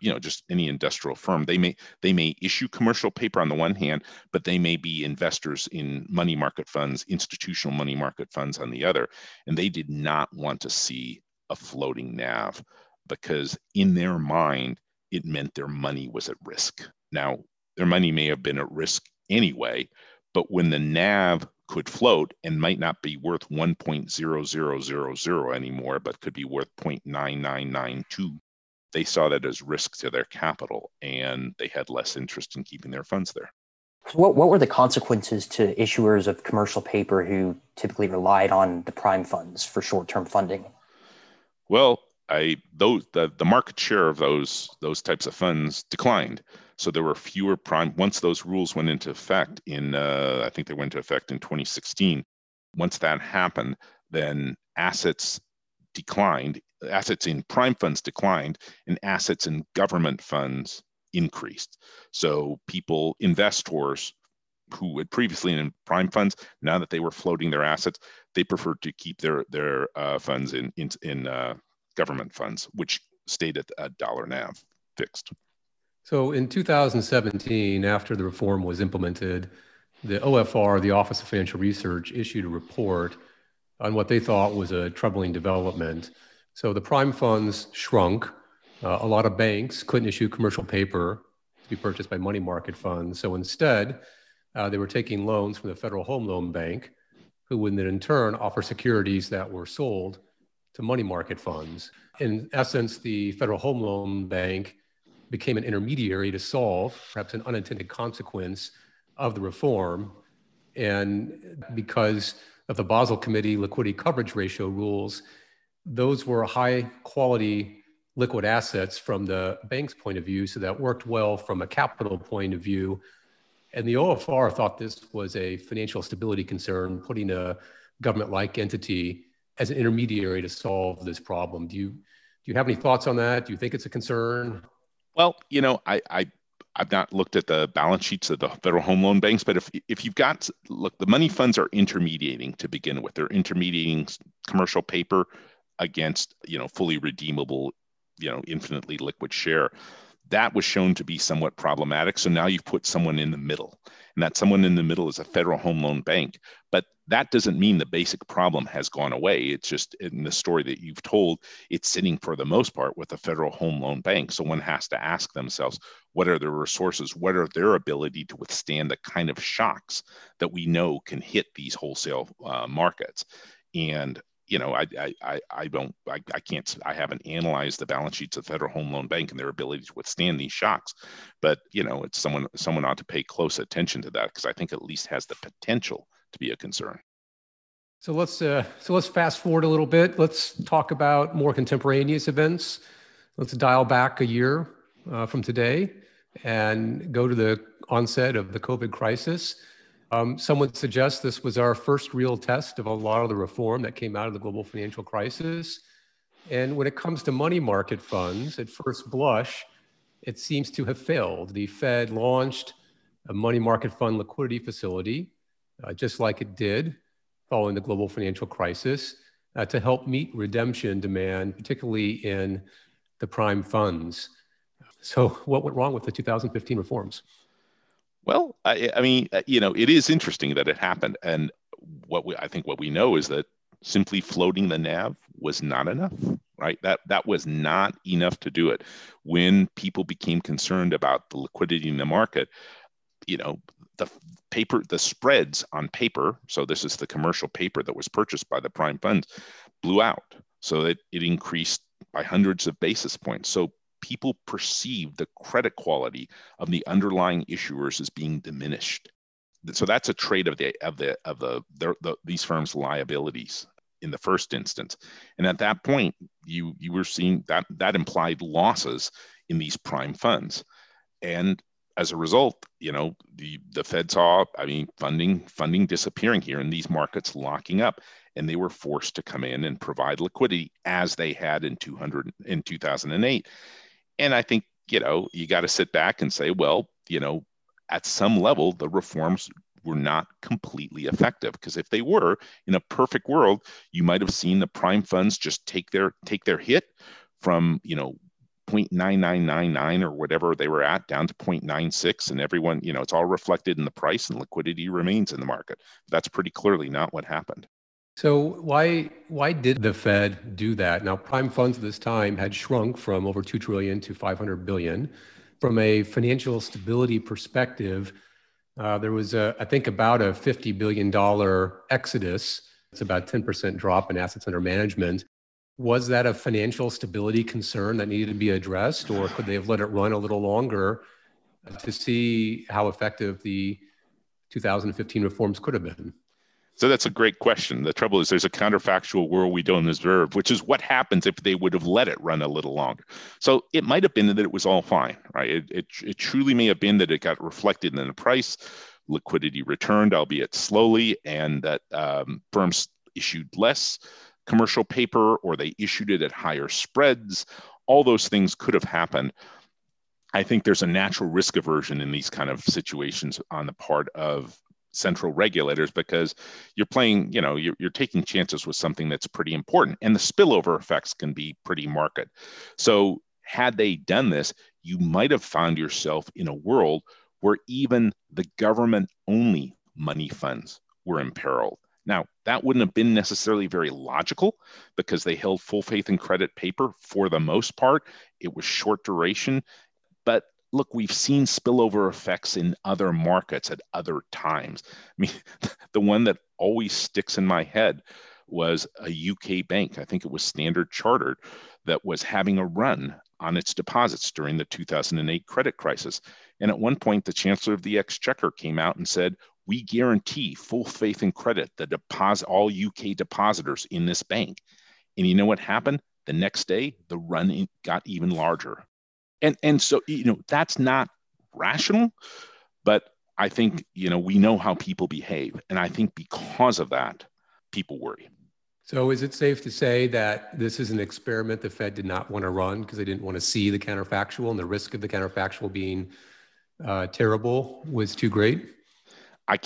you know, just any industrial firm, they may issue commercial paper on the one hand, but they may be investors in money market funds, institutional money market funds on the other. And they did not want to see a floating NAV because in their mind, it meant their money was at risk. Now, their money may have been at risk anyway, but when the NAV could float and might not be worth 1.0000 anymore, but could be worth 0.9992, they saw that as risk to their capital, and they had less interest in keeping their funds there. So what were the consequences to issuers of commercial paper who typically relied on the prime funds for short-term funding? Well, the market share of those types of funds declined. So there were fewer prime, once those rules went into effect in, I think they went into effect in 2016. Once that happened, then assets declined, assets in prime funds declined, and assets in government funds increased. So people, investors who had previously in prime funds, now that they were floating their assets, they preferred to keep their funds in government funds, which stayed at a dollar NAV fixed. So in 2017, after the reform was implemented, the OFR, the Office of Financial Research, issued a report on what they thought was a troubling development. So the prime funds shrunk. A lot of banks couldn't issue commercial paper to be purchased by money market funds. So instead, they were taking loans from the Federal Home Loan Bank, who would then in turn offer securities that were sold to money market funds. In essence, the Federal Home Loan Bank became an intermediary to solve perhaps an unintended consequence of the reform. And because of the Basel Committee liquidity coverage ratio rules, those were high quality liquid assets from the bank's point of view. So that worked well from a capital point of view. And the OFR thought this was a financial stability concern, putting a government-like entity as an intermediary to solve this problem. Do you have any thoughts on that? Do you think it's a concern? Well, you know, I've not looked at the balance sheets of the Federal Home Loan Banks, but if you've got, look, the money funds are intermediating to begin with. They're intermediating commercial paper against, you know, fully redeemable, you know, infinitely liquid share. That was shown to be somewhat problematic. So now you've put someone in the middle, and that someone in the middle is a Federal Home Loan Bank. But that doesn't mean the basic problem has gone away. It's just in the story that you've told, it's sitting for the most part with a Federal Home Loan Bank. So one has to ask themselves, what are their resources? What are their ability to withstand the kind of shocks that we know can hit these wholesale markets? And you know, I haven't analyzed the balance sheets of the Federal Home Loan Bank and their ability to withstand these shocks, but you know, it's someone ought to pay close attention to that because I think at least has the potential to be a concern. So let's fast forward a little bit. Let's talk about more contemporaneous events. Let's dial back a year from today and go to the onset of the COVID crisis. Some would suggest this was our first real test of a lot of the reform that came out of the global financial crisis. And when it comes to money market funds, at first blush, it seems to have failed. The Fed launched a money market fund liquidity facility, just like it did following the global financial crisis, to help meet redemption demand, particularly in the prime funds. So what went wrong with the 2015 reforms? Well, I mean, you know, it is interesting that it happened. And what we know is that simply floating the NAV was not enough, right? That was not enough to do it. When people became concerned about the liquidity in the market, you know, the spreads on paper, so this is the commercial paper that was purchased by the prime funds, blew out. so that it increased by hundreds of basis points. So people perceive the credit quality of the underlying issuers as being diminished. So that's a trait of these firms' liabilities in the first instance. And at that point, you were seeing that implied losses in these prime funds. And as a result, the Fed saw, funding disappearing here and these markets locking up, and they were forced to come in and provide liquidity as they had in 2008. And I think, you got to sit back and say, well, at some level, the reforms were not completely effective, because if they were, in a perfect world, you might have seen the prime funds just take their hit from, 0.9999 or whatever they were at down to 0.96, and everyone, it's all reflected in the price and liquidity remains in the market. That's pretty clearly not what happened. So why did the Fed do that? Now, prime funds at this time had shrunk from over $2 trillion to $500 billion. From a financial stability perspective, there was, about a $50 billion exodus. It's about 10% drop in assets under management. Was that a financial stability concern that needed to be addressed, or could they have let it run a little longer to see how effective the 2015 reforms could have been? So that's a great question. The trouble is there's a counterfactual world we don't observe, which is what happens if they would have let it run a little longer. So it might have been that it was all fine, right? It truly may have been that it got reflected in the price, liquidity returned, albeit slowly, and that firms issued less commercial paper, or they issued it at higher spreads. All those things could have happened. I think there's a natural risk aversion in these kind of situations on the part of central regulators, because you're playing, you're taking chances with something that's pretty important, and the spillover effects can be pretty marked. So had they done this, you might have found yourself in a world where even the government-only money funds were imperiled. Now, that wouldn't have been necessarily very logical, because they held full faith and credit paper for the most part. It was short duration. But look, we've seen spillover effects in other markets at other times. The one that always sticks in my head was a UK bank, I think it was Standard Chartered, that was having a run on its deposits during the 2008 credit crisis. And at one point, the Chancellor of the Exchequer came out and said, "We guarantee full faith and credit the deposit, all UK depositors in this bank." And you know what happened? The next day, the run got even larger. And so, that's not rational, but I think, we know how people behave. And I think because of that, people worry. So is it safe to say that this is an experiment the Fed did not want to run because they didn't want to see the counterfactual, and the risk of the counterfactual being terrible was too great? I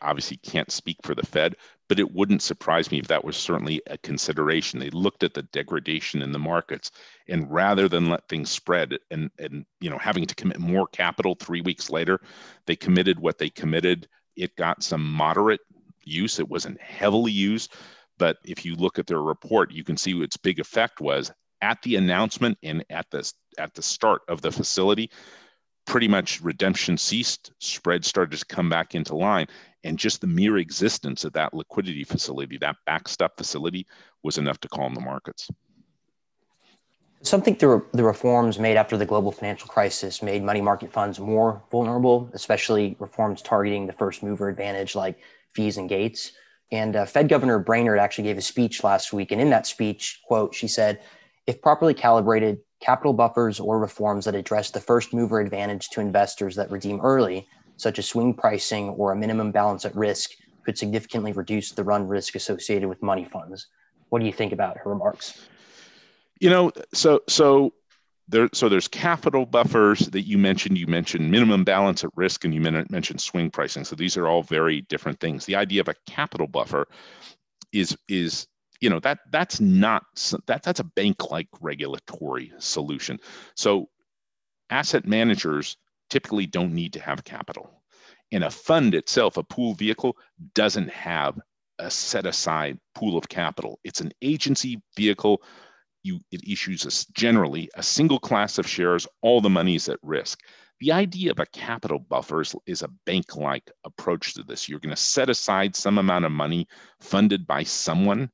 obviously can't speak for the Fed, but it wouldn't surprise me if that was certainly a consideration. They looked at the degradation in the markets, and rather than let things spread and having to commit more capital 3 weeks later, they committed what they committed. It got some moderate use. It wasn't heavily used, but if you look at their report, you can see its big effect was at the announcement and at the start of the facility. Pretty much redemption ceased, spread started to come back into line, and just the mere existence of that liquidity facility, that backstop facility, was enough to calm the markets. Something the reforms made after the global financial crisis made money market funds more vulnerable, especially reforms targeting the first mover advantage like fees and gates. And Fed Governor Brainerd actually gave a speech last week. And in that speech, quote, she said, "If properly calibrated, capital buffers or reforms that address the first mover advantage to investors that redeem early, such as swing pricing or a minimum balance at risk, could significantly reduce the run risk associated with money funds." What do you think about her remarks? There's capital buffers that you mentioned. You mentioned minimum balance at risk, and you mentioned swing pricing. So these are all very different things. The idea of a capital buffer is that's a bank-like regulatory solution. So asset managers typically don't need to have capital. And a fund itself, a pool vehicle, doesn't have a set-aside pool of capital. It's an agency vehicle. It issues generally a single class of shares. All the money is at risk. The idea of a capital buffer is a bank-like approach to this. You're going to set aside some amount of money funded by someone,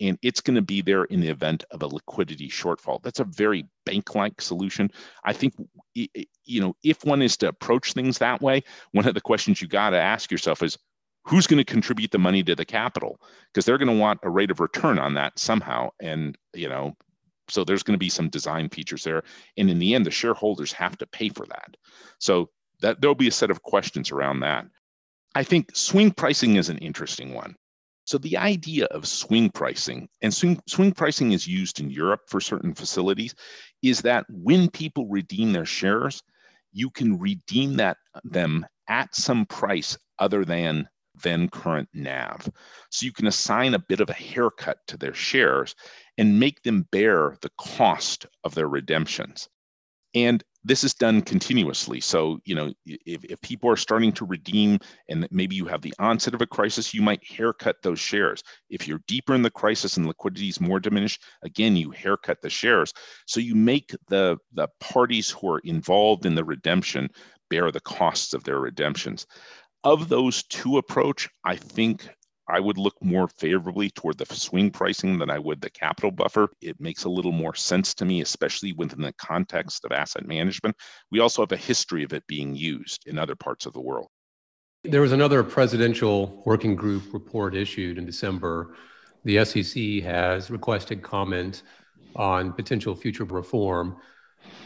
and it's going to be there in the event of a liquidity shortfall. That's a very bank-like solution. I think, you know, if one is to approach things that way, one of the questions you got to ask yourself is, who's going to contribute the money to the capital? Because they're going to want a rate of return on that somehow. And, you know, so there's going to be some design features there. And in the end, the shareholders have to pay for that. So that there'll be a set of questions around that. I think swing pricing is an interesting one. So the idea of swing pricing, and swing pricing is used in Europe for certain facilities, is that when people redeem their shares, you can redeem them at some price other than current NAV. So you can assign a bit of a haircut to their shares and make them bear the cost of their redemptions. And this is done continuously. So, you know, if people are starting to redeem and maybe you have the onset of a crisis, you might haircut those shares. If you're deeper in the crisis and liquidity is more diminished, again, you haircut the shares. So you make the parties who are involved in the redemption bear the costs of their redemptions. Of those two approach, I think I would look more favorably toward the swing pricing than I would the capital buffer. It makes a little more sense to me, especially within the context of asset management. We also have a history of it being used in other parts of the world. There was another presidential working group report issued in December. The SEC has requested comment on potential future reform.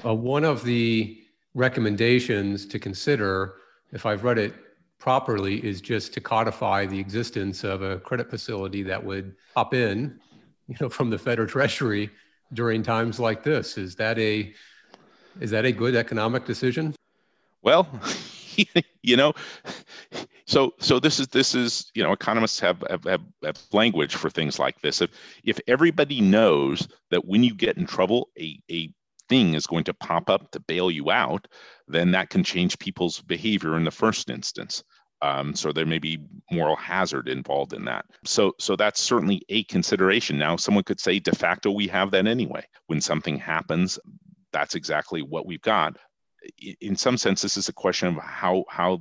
One of the recommendations to consider, if I've read it properly, is just to codify the existence of a credit facility that would pop in, you know, from the Fed or Treasury during times like this. Is that a good economic decision? Well, you know, so this is, you know, economists have language for things like this. If everybody knows that when you get in trouble, a thing is going to pop up to bail you out, then that can change people's behavior in the first instance. So there may be moral hazard involved in that. So that's certainly a consideration. Now, someone could say de facto, we have that anyway. When something happens, that's exactly what we've got. In some sense, this is a question of how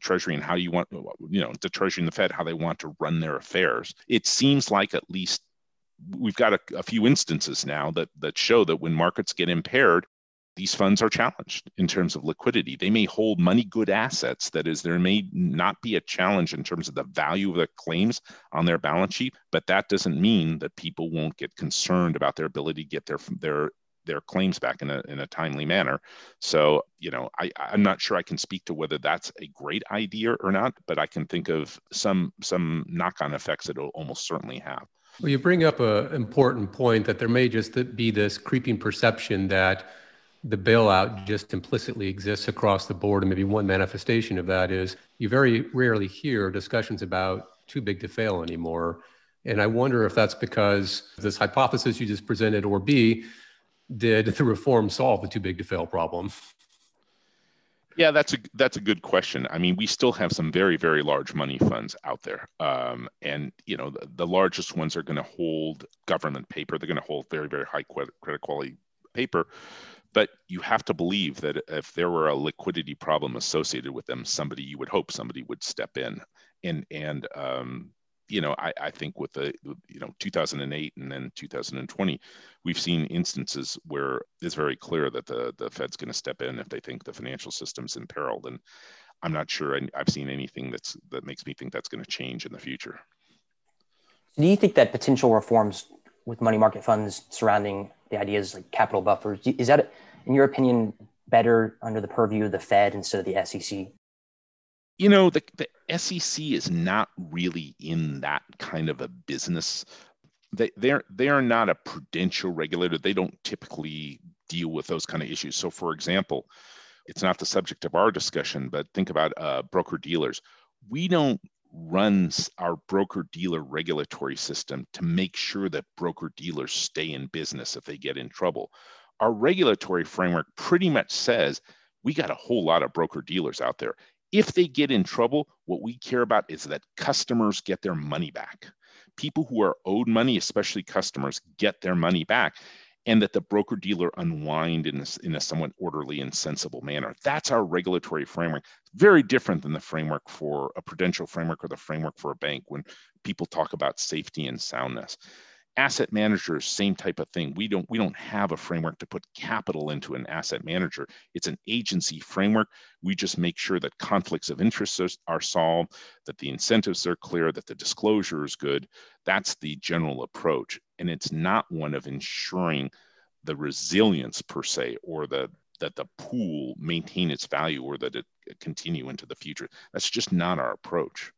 Treasury and how you want, you know, the Treasury and the Fed, how they want to run their affairs. It seems like at least we've got a few instances now that show that when markets get impaired, these funds are challenged in terms of liquidity. They may hold money good assets. That is, there may not be a challenge in terms of the value of their claims on their balance sheet, but that doesn't mean that people won't get concerned about their ability to get their claims back in a timely manner. So, you know, I'm not sure I can speak to whether that's a great idea or not, but I can think of some knock-on effects that it'll almost certainly have. Well, you bring up an important point that there may just be this creeping perception that the bailout just implicitly exists across the board. And maybe one manifestation of that is you very rarely hear discussions about too big to fail anymore. And I wonder if that's because this hypothesis you just presented, or B, did the reform solve the too big to fail problem? Yeah, that's a good question. I mean, we still have some very, very large money funds out there. And, you know, the largest ones are going to hold government paper. They're going to hold very, very high credit quality paper. But you have to believe that if there were a liquidity problem associated with them, you would hope somebody would step in. And you know, I think with the, you know, 2008 and then 2020, we've seen instances where it's very clear that the Fed's going to step in if they think the financial system's in peril. And I'm not sure I've seen anything that makes me think that's going to change in the future. Do you think that potential reforms with money market funds surrounding the ideas like capital buffers, is that, in your opinion, better under the purview of the Fed instead of the SEC? You know, the SEC is not really in that kind of a business. They're not a prudential regulator. They don't typically deal with those kind of issues. So, for example, it's not the subject of our discussion, but think about broker-dealers. We don't run our broker-dealer regulatory system to make sure that broker-dealers stay in business if they get in trouble. Our regulatory framework pretty much says we got a whole lot of broker-dealers out there. If they get in trouble, what we care about is that customers get their money back. People who are owed money, especially customers, get their money back, and that the broker-dealer unwind in a somewhat orderly and sensible manner. That's our regulatory framework. Very different than the framework for a prudential framework or the framework for a bank when people talk about safety and soundness. Asset managers, same type of thing. We don't have a framework to put capital into an asset manager. It's an agency framework. We just make sure that conflicts of interest are solved, that the incentives are clear, that the disclosure is good. That's the general approach. And it's not one of ensuring the resilience per se, or that the pool maintain its value, or that it continue into the future. That's just not our approach.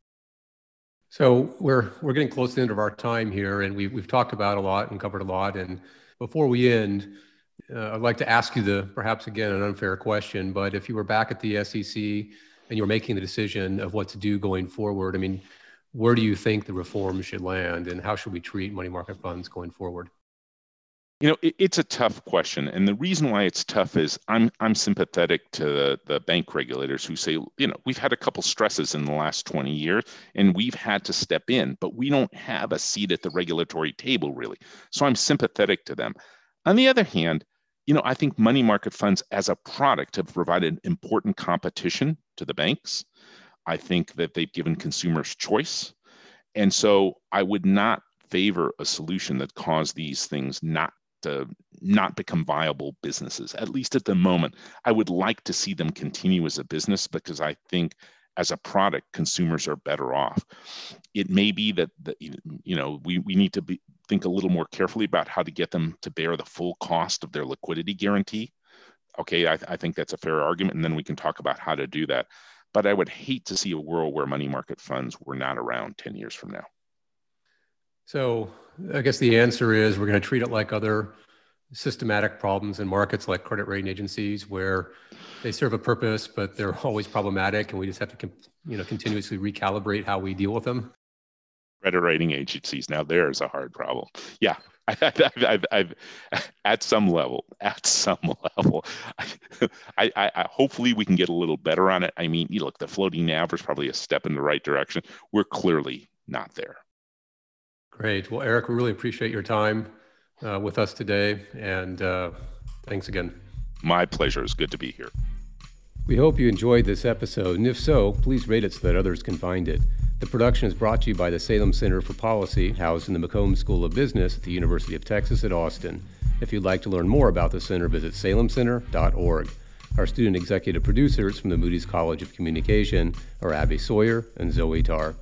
So we're getting close to the end of our time here, and we've talked about a lot and covered a lot. And before we end, I'd like to ask you perhaps again, an unfair question, but if you were back at the SEC and you were making the decision of what to do going forward, I mean, where do you think the reform should land, and how should we treat money market funds going forward? You know, it's a tough question. And the reason why it's tough is I'm sympathetic to the bank regulators who say, you know, we've had a couple stresses in the last 20 years and we've had to step in, but we don't have a seat at the regulatory table, really. So I'm sympathetic to them. On the other hand, you know, I think money market funds as a product have provided important competition to the banks. I think that they've given consumers choice. And so I would not favor a solution that caused these things not become viable businesses, at least at the moment. I would like to see them continue as a business, because I think as a product, consumers are better off. It may be that, you know, we need to think a little more carefully about how to get them to bear the full cost of their liquidity guarantee. Okay, I think that's a fair argument, and then we can talk about how to do that. But I would hate to see a world where money market funds were not around 10 years from now. So I guess the answer is we're going to treat it like other systematic problems in markets, like credit rating agencies, where they serve a purpose, but they're always problematic, and we just have to, you know, continuously recalibrate how we deal with them. Credit rating agencies. Now there's a hard problem. Yeah, I've at some level, I hopefully we can get a little better on it. I mean, you look, the floating average is probably a step in the right direction. We're clearly not there. Great. Well, Eric, we really appreciate your time with us today. And thanks again. My pleasure. It's good to be here. We hope you enjoyed this episode. And if so, please rate it so that others can find it. The production is brought to you by the Salem Center for Policy, housed in the McCombs School of Business at the University of Texas at Austin. If you'd like to learn more about the center, visit salemcenter.org. Our student executive producers from the Moody's College of Communication are Abby Sawyer and Zoe Tarr.